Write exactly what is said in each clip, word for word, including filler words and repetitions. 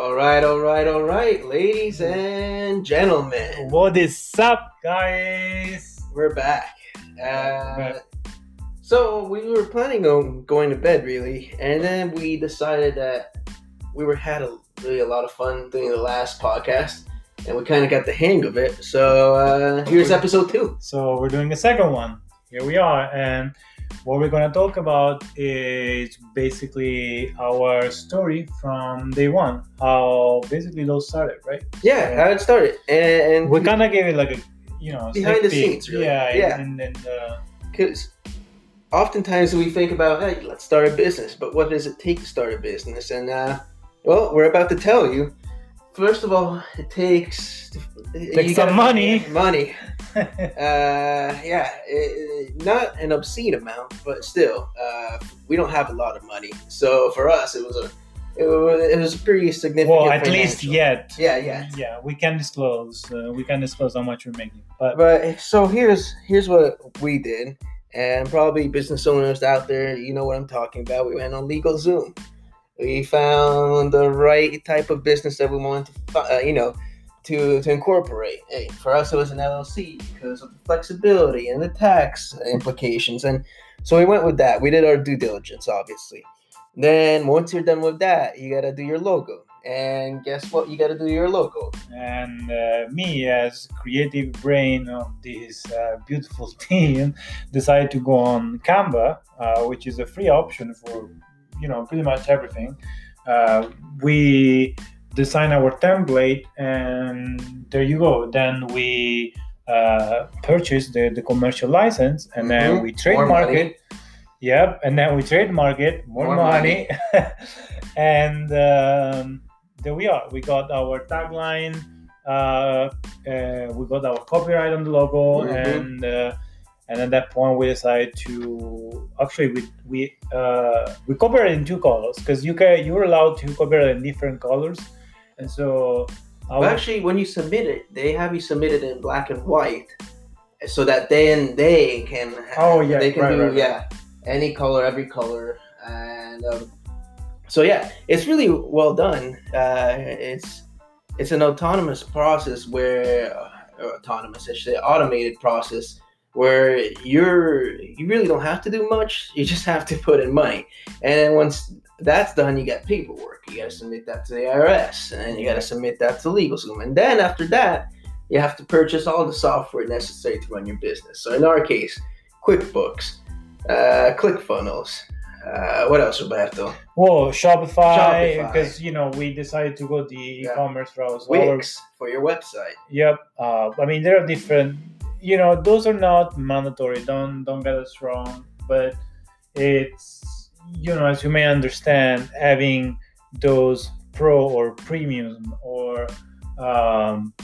All right, all right, all right, ladies and gentlemen. What is up, guys? We're back. Uh, so we were planning on going to bed, really, and then we decided that we were had a, really a lot of fun doing the last podcast, and we kind of got the hang of it. So uh, here's episode two. So we're doing a second one. Here we are, and what we're going to talk about is basically our story from day one, how basically those started, right? Yeah, so how it started. And, and we kind of gave it like a, you know, behind the scenes, really. Yeah, yeah. And then, because uh, oftentimes we think about, hey, let's start a business, but what does it take to start a business? And, uh, well, we're about to tell you. First of all, it takes it takes some money. Money, uh, yeah, it, it, not an obscene amount, but still, uh, we don't have a lot of money. So for us, it was a it was, it was pretty significant. Well, at financial. Least yet. Yeah, yeah, yeah. We can disclose. Uh, we can disclose how much we're making. But but so here's here's what we did, and probably business owners out there, you know what I'm talking about. We went on LegalZoom. We found the right type of business that we wanted to, uh, you know, to, to incorporate. Hey, for us, it was an L L C because of the flexibility and the tax implications. And so we went with that. We did our due diligence, obviously. Then once you're done with that, you got to do your logo. And guess what? You got to do your logo. And uh, me, as creative brain of this uh, beautiful team, decided to go on Canva, uh, which is a free option for you know, pretty much everything. Uh, we design our template, and there you go. Then we uh, purchase the, the commercial license, and mm-hmm. then we trademark it. Yep, and then we trademark it. More, More money. money. And um, there we are. We got our tagline. Uh, uh, we got our copyright on the logo, mm-hmm. and. Uh, And at that point, we decided to actually we we uh, we copyrighted in two colors because you can you're allowed to copyright in different colors, and so well, actually when you submit it, they have you submitted in black and white, so that then they can oh yeah they can right, do right, yeah right. any color every color and um, so yeah it's really well done. Uh, it's it's an autonomous process where or autonomous I should say automated process. Where you're, you really don't have to do much. You just have to put in money, and then once that's done, you got paperwork. You got to submit that to the I R S, and you got to submit that to LegalZoom, and then after that, you have to purchase all the software necessary to run your business. So in our case, QuickBooks, uh, ClickFunnels. Uh, what else, Roberto? Well, Shopify, because, you know, we decided to go the yeah. e-commerce route. Wix for your website. Yep. Uh, I mean, there are different. You know, those are not mandatory. Don't don't get us wrong, but it's you know, as you may understand, having those pro or premium or um,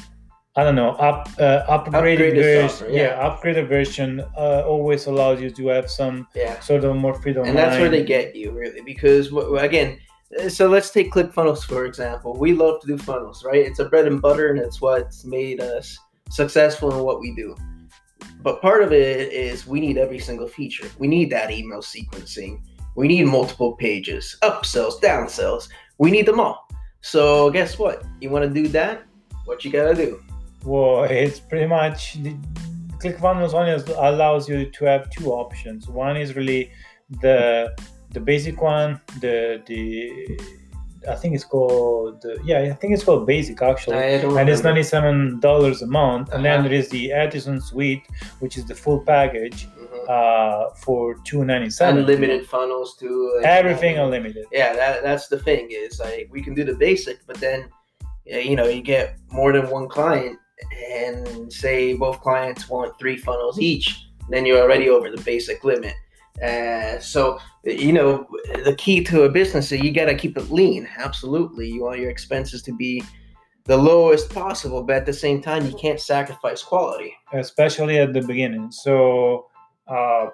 I don't know, up uh, upgraded, upgraded version, software, yeah. yeah, upgraded version uh, always allows you to have some yeah. sort of more freedom. And that's where they get you really, because again, so let's take ClickFunnels for example. We love to do funnels, right? It's a bread and butter, and it's what's made us successful in what we do. But part of it is we need every single feature. We need that email sequencing. We need multiple pages, upsells, downsells. We need them all. So guess what? You want to do that? What you got to do? Well, it's pretty much the ClickFunnels only allows you to have two options. One is really the the basic one, the the I think it's called, yeah, I think it's called Basic, actually. And it's ninety-seven dollars a month. Uh-huh. And then there is the Artisan Suite, which is the full package mm-hmm. uh, for two dollars and ninety-seven cents. Unlimited funnels to... Uh, Everything um, unlimited. Yeah, that, that's the thing is, like, we can do the basic, but then, you know, you get more than one client and say both clients want three funnels each, then you're already over the basic limit. Uh, so, you know, the key to a business is you got to keep it lean. Absolutely. You want your expenses to be the lowest possible, but at the same time, you can't sacrifice quality. Especially at the beginning. So, uh,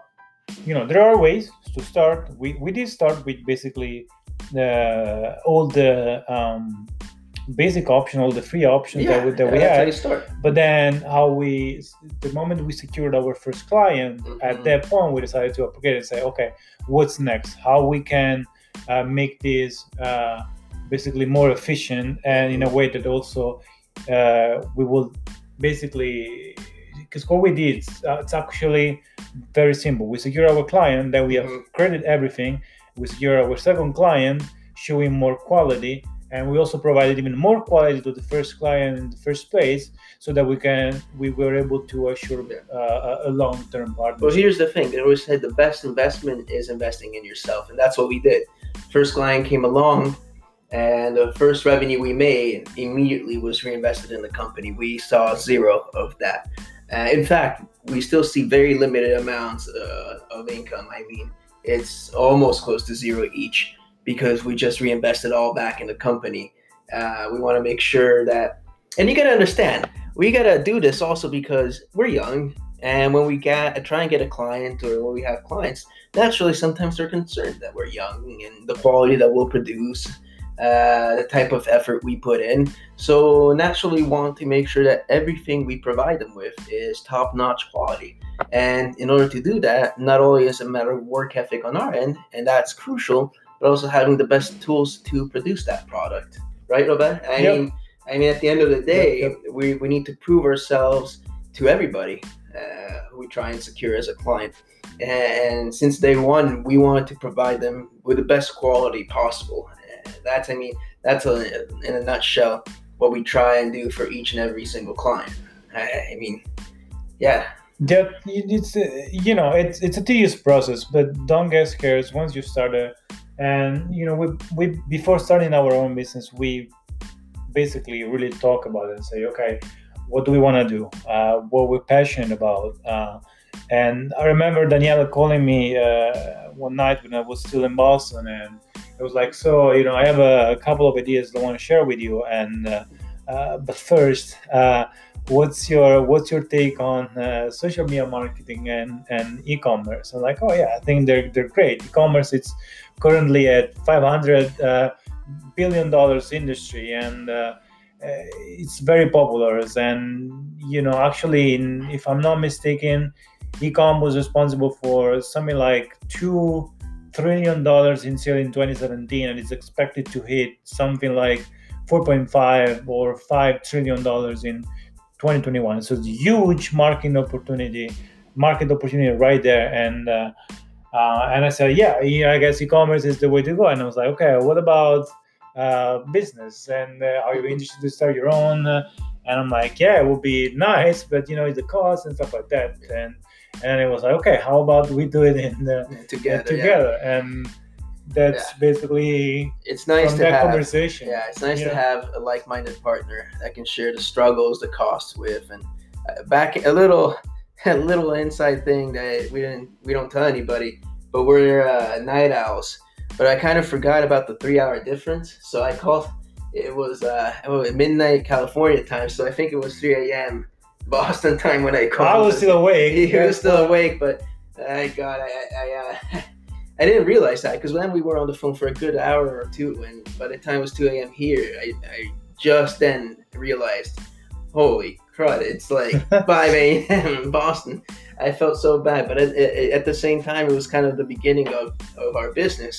you know, there are ways to start. We, we did start with basically the, all the um, basic options, all the free options yeah, that we, that yeah, we had. How you start. But then how we, the moment we secured our first client, mm-hmm. at that point we decided to upgrade and say, okay, what's next? How we can uh, make this uh, basically more efficient, and in a way that also uh, we will basically, because what we did, it's, uh, it's actually very simple. We secure our client, then we have credit everything. We secure our second client, showing more quality. And we also provided even more quality to the first client in the first place, so that we can we were able to assure uh, a long-term partnership. Well, here's the thing. They always said the best investment is investing in yourself, and that's what we did. First client came along, and the first revenue we made immediately was reinvested in the company. We saw zero of that. Uh, in fact, we still see very limited amounts uh, of income. I mean, it's almost close to zero each, because we just reinvested all back in the company. Uh, we want to make sure that, and you got to understand, we got to do this also because we're young. And when we get, try and get a client, or when we have clients, naturally, sometimes they're concerned that we're young and the quality that we'll produce, uh, the type of effort we put in. So naturally, we want to make sure that everything we provide them with is top-notch quality. And in order to do that, not only is it a matter of work ethic on our end, and that's crucial, but also having the best tools to produce that product, right, Robert? I yep. mean, I mean, at the end of the day, yep, yep. we we need to prove ourselves to everybody uh, who we try and secure as a client. And since day one, we wanted to provide them with the best quality possible. That's, I mean, that's a, in a nutshell what we try and do for each and every single client. I, I mean, yeah. Yeah, it's you know, it's it's a tedious process, but don't get scared once you start a. And, you know, we, we before starting our own business, we basically really talk about it and say, okay, what do we want to do? Uh, what we're passionate about. Uh, and I remember Daniela calling me uh, one night when I was still in Boston. And it was like, so, you know, I have a, a couple of ideas that I want to share with you. And uh, uh, but first, uh, what's your what's your take on uh, social media marketing and, and e-commerce? I'm like, oh, yeah, I think they're they're great. E-commerce, it's currently at five hundred uh, billion dollars industry, and uh, it's very popular. And, you know, actually, in, if I'm not mistaken, e-com was responsible for something like two trillion dollars in sale in twenty seventeen, and it's expected to hit something like four point five or five trillion dollars in twenty twenty-one. So it's a huge market opportunity, market opportunity right there. And uh, Uh, and I said, yeah, I guess e-commerce is the way to go. And I was like, okay, what about uh, business? And uh, are you interested to start your own? Uh, and I'm like, yeah, it would be nice, but you know, it's the cost and stuff like that. And and it was like, okay, how about we do it in the, together? Uh, together. Yeah. And that's yeah. basically it's nice from to that have, conversation. Yeah, it's nice to know? have a like-minded partner that can share the struggles, the costs with, and uh, back a little. A little inside thing that we didn't, we don't tell anybody, but we're uh, night owls. But I kind of forgot about the three-hour difference, so I called. It was uh, midnight California time, so I think it was three a.m. Boston time when I called. I was still awake. He was still awake, but I God, I I, uh, I didn't realize that, because then we were on the phone for a good hour or two, and by the time it was two a.m. here, I, I just then realized, holy crud, it's like five a.m. in Boston. I felt so bad, but at, at the same time, it was kind of the beginning of, of our business.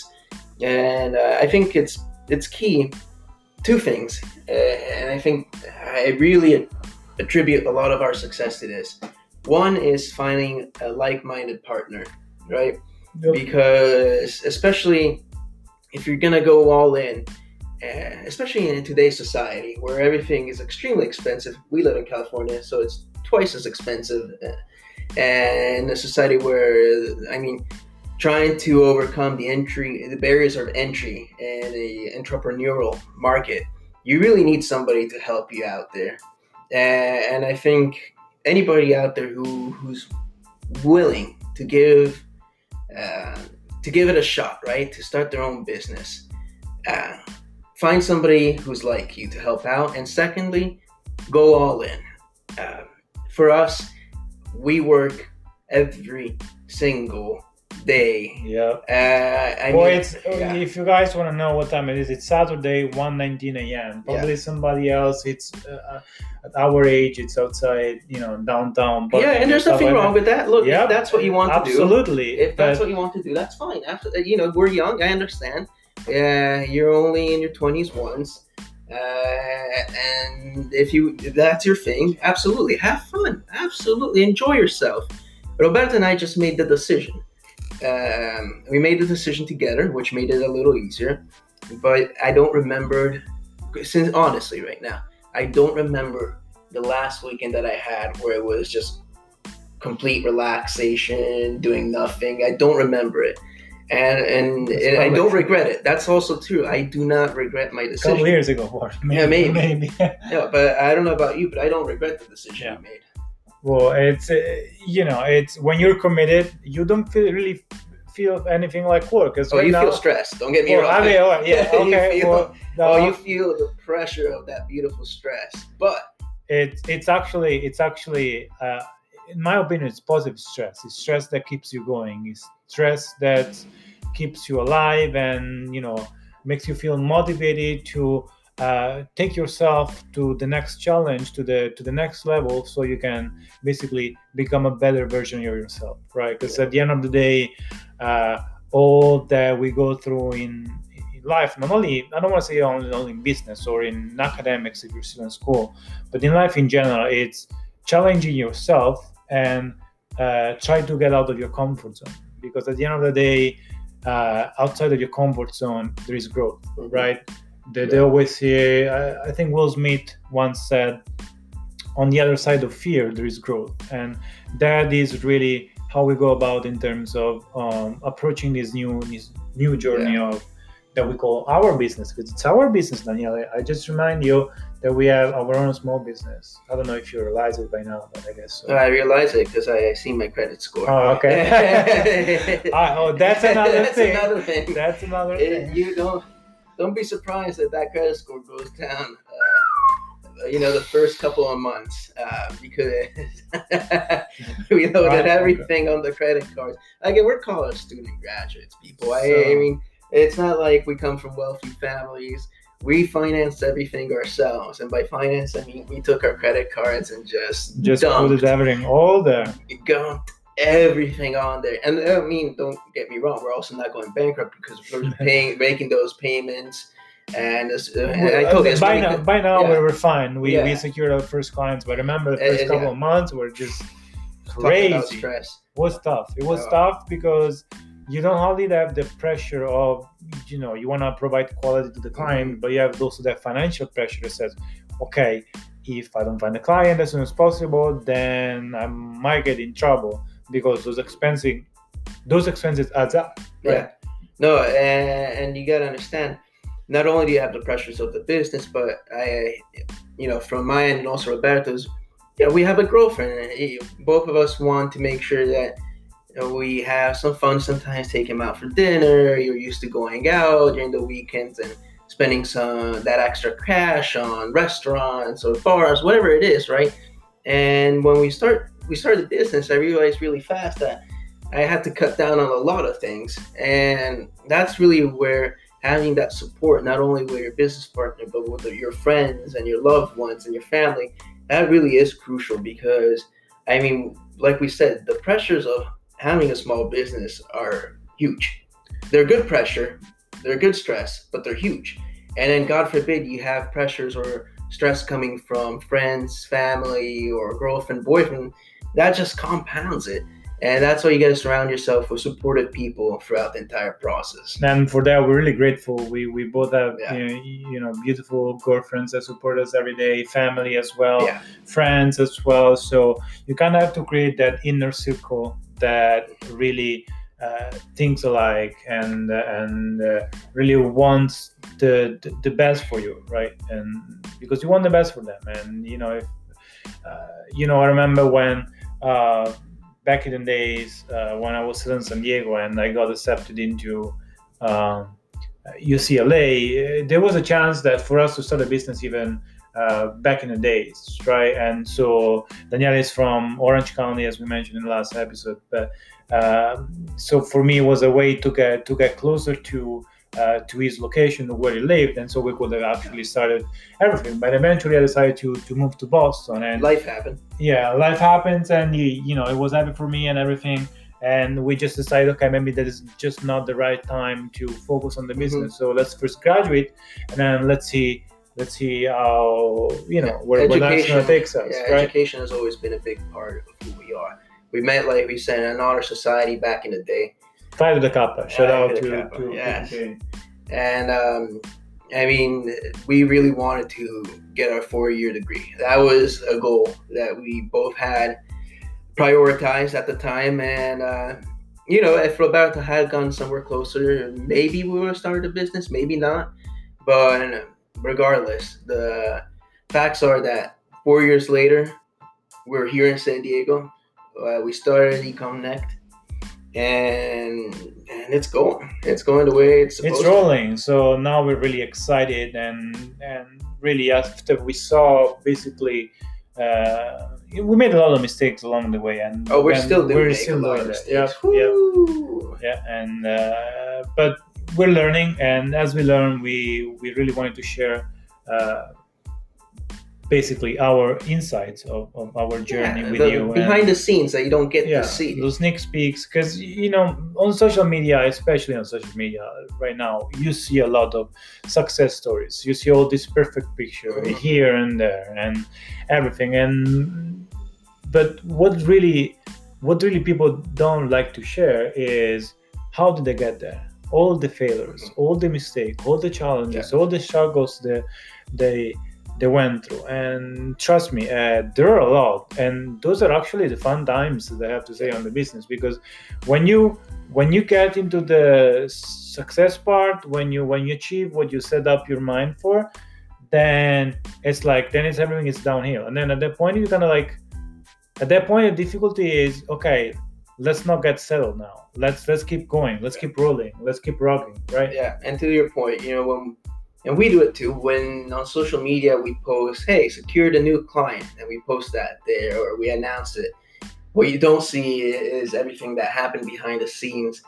And uh, I think it's it's key, two things. Uh, and I think I really attribute a lot of our success to this. One is finding a like-minded partner, right? Yep. Because especially if you're going to go all in, Uh, especially in today's society where everything is extremely expensive. We live in California, so it's twice as expensive. Uh, and a society where, I mean, trying to overcome the entry, the barriers of entry in the entrepreneurial market, you really need somebody to help you out there. Uh, and I think anybody out there who who's willing to give uh, to give it a shot, right, to start their own business. Uh, Find somebody who's like you to help out. And secondly, go all in. Um, for us, we work every single day. Yeah. Uh, I well, mean, it's, yeah. If you guys want to know what time it is, it's Saturday, one nineteen a.m. Probably yeah. somebody else, it's uh, at our age, it's outside, you know, downtown. But yeah, and there's nothing like wrong that. with that. Look, yeah, if that's what you want absolutely. to do. Absolutely. If that's but, what you want to do, that's fine. After, you know, we're young, I understand. Uh, you're only in your twenties once. Uh, and if you if that's your thing, absolutely have fun. Absolutely enjoy yourself. Roberto and I just made the decision. Um, we made the decision together, which made it a little easier. But I don't remember, since honestly right now, I don't remember the last weekend that I had where it was just complete relaxation, doing nothing. I don't remember it. And and, and I don't regret it. That's also true. I do not regret my decision. A couple years ago, more. Maybe, yeah, maybe. maybe. Yeah, but I don't know about you, but I don't regret the decision yeah. I made. Well, it's, uh, you know, it's when you're committed, you don't feel really feel anything like work. As oh, right you now, feel stressed. Don't get me well, wrong. I mean, well, yeah, okay. you feel, well, the, oh, you feel the pressure of that beautiful stress. But it's it's actually, it's actually uh, in my opinion, it's positive stress. It's stress that keeps you going. It's stress that keeps you alive and, you know, makes you feel motivated to uh, take yourself to the next challenge, to the to the next level, so you can basically become a better version of yourself, right? Because yeah. at the end of the day, uh, all that we go through in, in life, not only, I don't want to say only, only in business or in academics if you're still in school, but in life in general, it's challenging yourself and uh, try to get out of your comfort zone. Because at the end of the day, uh, outside of your comfort zone, there is growth, mm-hmm. right? They, yeah. they always say, I, I think Will Smith once said, on the other side of fear, there is growth. And that is really how we go about in terms of um, approaching this new this new journey yeah. of that we call our business. Because it's our business, Daniele. I just remind you that we have our own small business. I don't know if you realize it by now, but I guess so. I realize it because I see my credit score. Oh, okay. uh, oh, that's another that's thing. That's another thing. That's another it, thing. You don't don't be surprised that that credit score goes down. Uh, you know, the first couple of months, uh, because we know that everything on the credit cards. Again, we're college student graduates, people. So, I, I mean, it's not like we come from wealthy families. We financed everything ourselves, and by finance, I mean we took our credit cards and just just put everything all there. Dumped everything on there, and I mean, don't get me wrong, we're also not going bankrupt because we're paying, making those payments. And, uh, and I told you, by now, by now yeah. we were fine. We yeah. we secured our first clients, but remember the first uh, couple yeah. of months were just crazy. Stress. It was tough. It was oh. tough because. You don't only have the pressure of, you know, you want to provide quality to the client, but you have also that financial pressure that says, okay, if I don't find a client as soon as possible, then I might get in trouble because those expenses, those expenses adds up. Right? Yeah. No, and, and you got to understand, not only do you have the pressures of the business, but I, you know, from my end and also Roberto's, you know, we have a girlfriend. Both of us want to make sure that we have some fun, sometimes take him out for dinner. You're used to going out during the weekends and spending some that extra cash on restaurants or bars, whatever it is, right? And when we start, we started the business, I realized really fast that I had to cut down on a lot of things. And that's really where having that support, not only with your business partner, but with your friends and your loved ones and your family, that really is crucial because, I mean, like we said, the pressures of having a small business are huge. They're good pressure, they're good stress, but they're huge. And then God forbid you have pressures or stress coming from friends, family, or girlfriend, boyfriend, that just compounds it. And that's why you gotta surround yourself with supportive people throughout the entire process. And for that, we're really grateful. We we both have yeah. you, know, you know beautiful girlfriends that support us every day, family as well, yeah. friends as well. So you kind of have to create that inner circle that really uh, thinks alike and and uh, really wants the, the the best for you, right? And because you want the best for them. And you know, if, uh, you know, I remember when. Uh, Back in the days uh, when I was still in San Diego and I got accepted into uh, U C L A, there was a chance that for us to start a business even uh, back in the days, right? And so Daniele is from Orange County, as we mentioned in the last episode. But uh, so for me, it was a way to get to get closer to uh, to his location, where he lived, and so we could have actually started everything. But eventually, I decided to to move to Boston, and life happened. Yeah, life happens, and he, you know, it was happy for me and everything. And we just decided, okay, maybe that is just not the right time to focus on the business. Mm-hmm. So let's first graduate, and then let's see, let's see how, you know, where, where that's going to take us. Yeah, right? Education has always been a big part of who we are. We met, like we said, in an honor society back in the day. Phi Beta Kappa. Shout Phi out to, Kappa. to yes. K. And um, I mean, we really wanted to get our four-year degree. That was a goal that we both had prioritized at the time. And, uh, you know, if Roberto had gone somewhere closer, maybe we would have started a business, maybe not. But regardless, the facts are that four years later, we're here in San Diego. Uh, we started Ecomnect. And and it's going, it's going the way it's supposed to. It's rolling. To. So now we're really excited, and and really after we saw basically, uh, we made a lot of mistakes along the way, and oh, we're and still doing, we're still doing that. Yeah, yeah, yeah, and uh, but we're learning, and as we learn, we we really wanted to share. Uh, Basically, our insights of, of our journey yeah, with the, you behind and, the scenes that you don't get yeah, to see. Those sneak peeks, because you know, on social media, especially on social media right now, you see a lot of success stories. You see all this perfect picture mm-hmm. here and there and everything. And but what really, what really people don't like to share is how did they get there? All the failures, mm-hmm. all the mistakes, all the challenges, yeah. all the struggles that they. they went through. And trust me, uh, there are a lot, and those are actually the fun times that I have to say on the business, because when you when you get into the success part, when you when you achieve what you set up your mind for, then it's like then it's everything is downhill. And then at that point, you kind of like at that point the difficulty is, okay, let's not get settled now. Let's let's keep going. Let's keep rolling. Let's keep rocking. Right? Yeah. And to your point, you know when. And we do it too. When on social media we post, hey, secured a new client, and we post that there, or we announce it. What you don't see is everything that happened behind the scenes,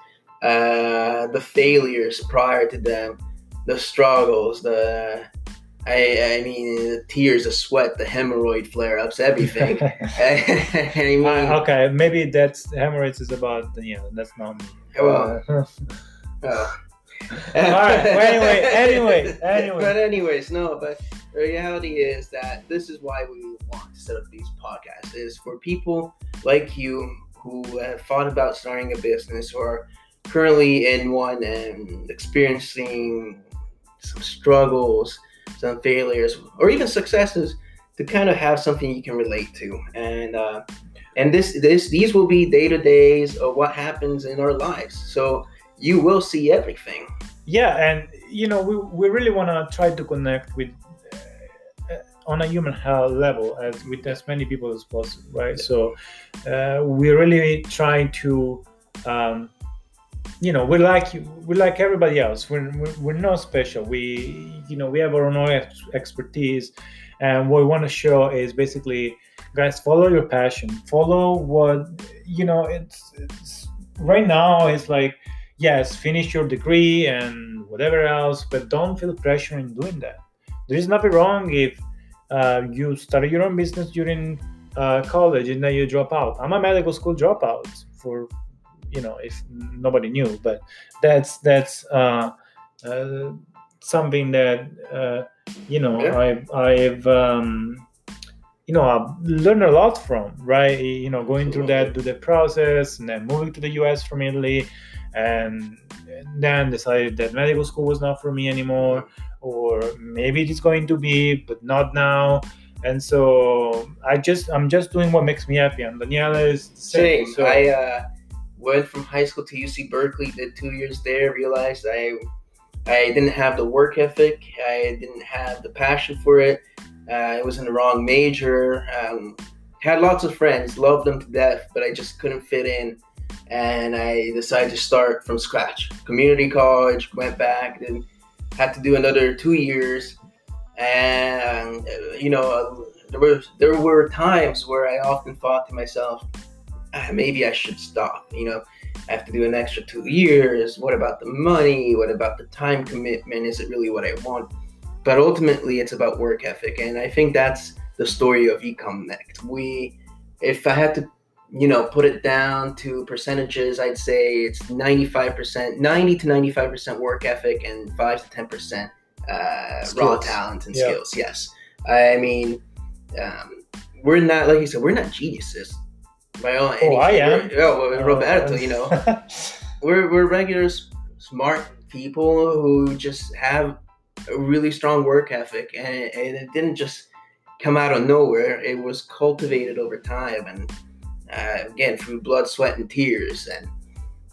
uh, the failures prior to them, the struggles, the, I, I mean, the tears, the sweat, the hemorrhoid flare-ups, everything. I mean, uh, okay, maybe that's, hemorrhoids is about, you know, that's not me. Well, uh, All right. Well, anyway, anyway, anyway. But anyways, no. But the reality is that this is why we want to set up these podcasts, is for people like you who have thought about starting a business or currently in one and experiencing some struggles, some failures, or even successes, to kind of have something you can relate to. And uh, and this this these will be day to days of what happens in our lives. So. You will see everything. Yeah, and you know we, we really want to try to connect with uh, on a human health level as with as many people as possible, right? Yeah. So uh, we really try to, um, you know, we like we like everybody else. We're we're not special. We you know we have our own expertise, and what we want to show is basically, guys, follow your passion, follow what you know. It's, it's right now it's like. Yes, finish your degree and whatever else, but don't feel pressure in doing that. There is nothing wrong if uh, you start your own business during uh, college and then you drop out. I'm a medical school dropout, for you know, if nobody knew, but that's that's uh, uh, something that uh, you know yeah. I I've um, you know I've learned a lot from, right? You know, going through that, through the process, and then moving to the U S from Italy. And then decided that medical school was not for me anymore, or maybe it's going to be, but not now. And so I just, I'm just doing what makes me happy. And Daniela is the same. same. So I uh, went from high school to U C Berkeley, did two years there, realized I, I didn't have the work ethic. I didn't have the passion for it. Uh, I was in the wrong major. Um, had lots of friends, loved them to death, but I just couldn't fit in. And I decided to start from scratch. Community college, went back, then had to do another two years. And, you know, there were there were times where I often thought to myself, ah, maybe I should stop. You know, I have to do an extra two years. What about the money? What about the time commitment? Is it really what I want? But ultimately, it's about work ethic. And I think that's the story of Ecomnect. We, if I had to you know, put it down to percentages, I'd say it's ninety-five percent, ninety to ninety-five percent work ethic and five to ten percent uh, raw talent and yeah. skills. Yes. I mean, um, we're not, like you said, we're not geniuses. By all, oh, any, I am. Oh, well, Roberto, oh, you know, we're we're regular smart people who just have a really strong work ethic, and, and it didn't just come out of nowhere. It was cultivated over time, and uh, again through blood, sweat, and tears, and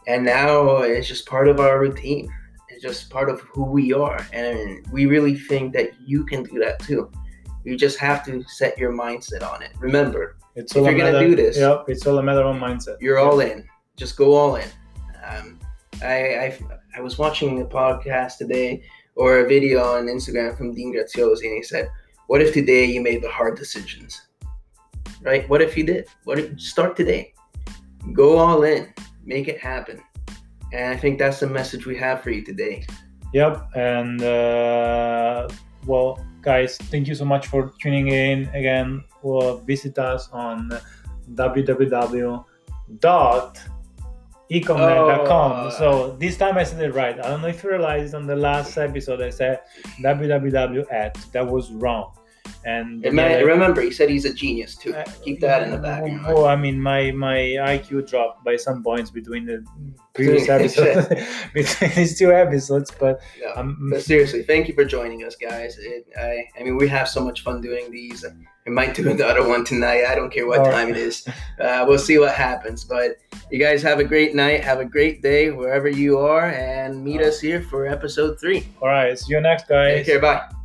and now it's just part of our routine. It's just part of who we are, and we really think that you can do that too. You just have to set your mindset on it. Remember. It's all if you're going to do this, yep, it's all a matter of mindset. You're yep. all in. Just go all in. Um, I, I I was watching a podcast today or a video on Instagram from Dean Graziosi, and he said, what if today you made the hard decisions? Right? What if you did? What if start today? Go all in. Make it happen. And I think that's the message we have for you today. Yep. And, uh, well... guys, thank you so much for tuning in. Again, well, visit us on w w w dot ecomnect dot com. Oh. So this time I said it right. I don't know if you realized on the last episode I said www at. That was wrong. And man, I, remember, he said he's a genius too. Uh, Keep that in the back. Oh, I mean, my, my I Q dropped by some points between the previous episodes, between these two episodes, but, no, um, but seriously, thank you for joining us, guys. It, I, I mean, we have so much fun doing these. I might do another one tonight. I don't care what time it is. Uh, we'll see what happens. But you guys have a great night. Have a great day wherever you are, and meet us here for episode three. All right. See you next, guys. Take care. Bye.